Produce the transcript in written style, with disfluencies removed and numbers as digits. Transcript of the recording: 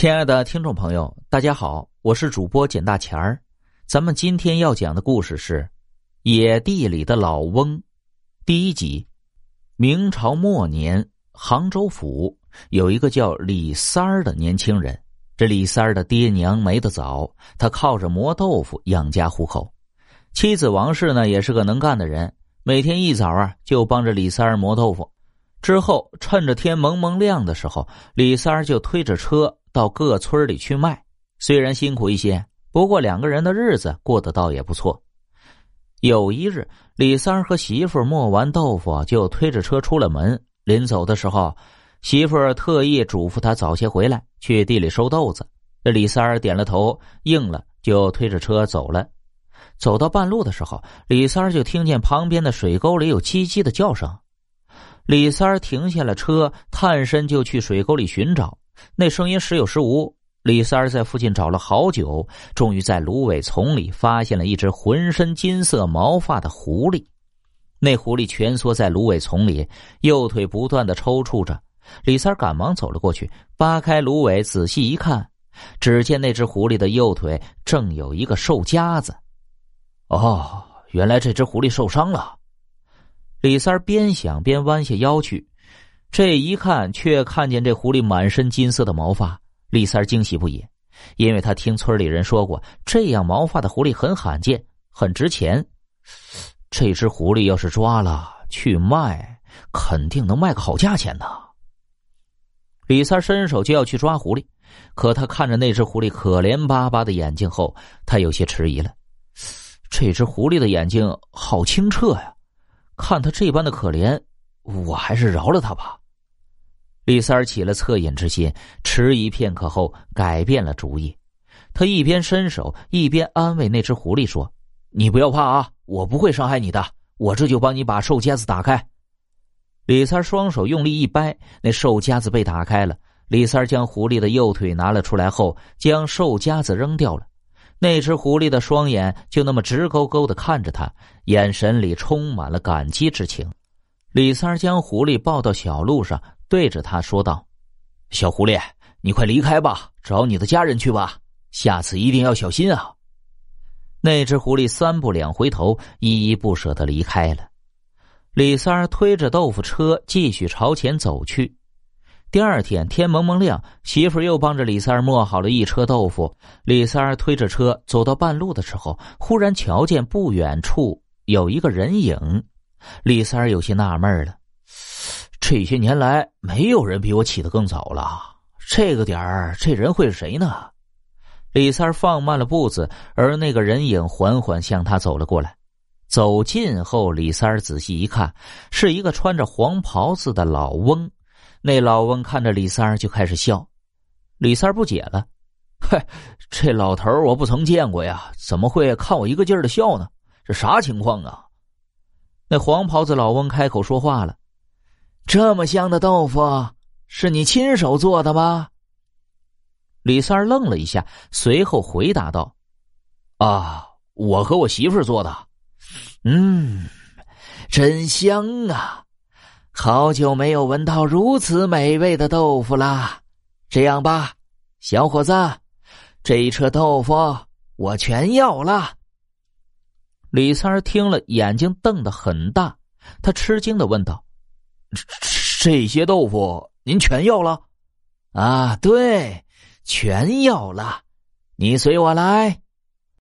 亲爱的听众朋友，大家好，我是主播简大钱儿。咱们今天要讲的故事是野地里的老翁第一集。明朝末年，杭州府有一个叫李三儿的年轻人。这李三儿的爹娘没得早，他靠着磨豆腐养家糊口。妻子王氏呢，也是个能干的人，每天一早啊就帮着李三儿磨豆腐。之后趁着天蒙蒙亮的时候，李三儿就推着车到各村里去卖，虽然辛苦一些，不过两个人的日子过得倒也不错。有一日，李三儿和媳妇磨完豆腐就推着车出了门，临走的时候，媳妇特意嘱咐他早些回来，去地里收豆子。李三儿点了头，应了，就推着车走了。走到半路的时候，李三儿就听见旁边的水沟里有叽叽的叫声。李三儿停下了车，探身就去水沟里寻找，那声音时有时无。李三儿在附近找了好久，终于在芦苇丛里发现了一只浑身金色毛发的狐狸。那狐狸蜷缩在芦苇丛里，右腿不断地抽搐着。李三儿赶忙走了过去，扒开芦苇仔细一看，只见那只狐狸的右腿正有一个兽夹子。哦，原来这只狐狸受伤了。李三儿边想边弯下腰去，这一看却看见这狐狸满身金色的毛发。李三儿惊喜不已，因为他听村里人说过，这样毛发的狐狸很罕见，很值钱。这只狐狸要是抓了去卖，肯定能卖个好价钱呢。李三儿伸手就要去抓狐狸，可他看着那只狐狸可怜巴巴的眼睛后，他有些迟疑了。这只狐狸的眼睛好清澈呀，看他这般的可怜，我还是饶了他吧。李三儿起了恻隐之心，迟疑片刻后改变了主意。他一边伸手一边安慰那只狐狸说：“你不要怕啊，我不会伤害你的，我这就帮你把兽夹子打开。”李三儿双手用力一掰，那兽夹子被打开了。李三儿将狐狸的右腿拿了出来后，将兽夹子扔掉了。那只狐狸的双眼就那么直勾勾地看着他，眼神里充满了感激之情。李三儿将狐狸抱到小路上，对着他说道：“小狐狸，你快离开吧，找你的家人去吧，下次一定要小心啊。”那只狐狸三步两回头，依依不舍地离开了。李三儿推着豆腐车继续朝前走去。第二天天蒙蒙亮，媳妇又帮着李三儿磨好了一车豆腐。李三儿推着车走到半路的时候，忽然瞧见不远处有一个人影。李三儿有些纳闷了，这些年来没有人比我起得更早了，这个点儿这人会是谁呢？李三儿放慢了步子，而那个人影缓缓向他走了过来。走近后，李三儿仔细一看，是一个穿着黄袍子的老翁。那老翁看着李三儿就开始笑。李三儿不解了，嘿，这老头我不曾见过呀，怎么会看我一个劲儿的笑呢？这啥情况啊？那黄袍子老翁开口说话了：“这么香的豆腐是你亲手做的吗？”李三儿愣了一下，随后回答道：“啊，我和我媳妇儿做的。”“真香啊，好久没有闻到如此美味的豆腐啦。这样吧，小伙子，这一车豆腐我全要了。”李三儿听了，眼睛瞪得很大，他吃惊地问道：“这些豆腐您全要了？”“啊，对，全要了。你随我来。”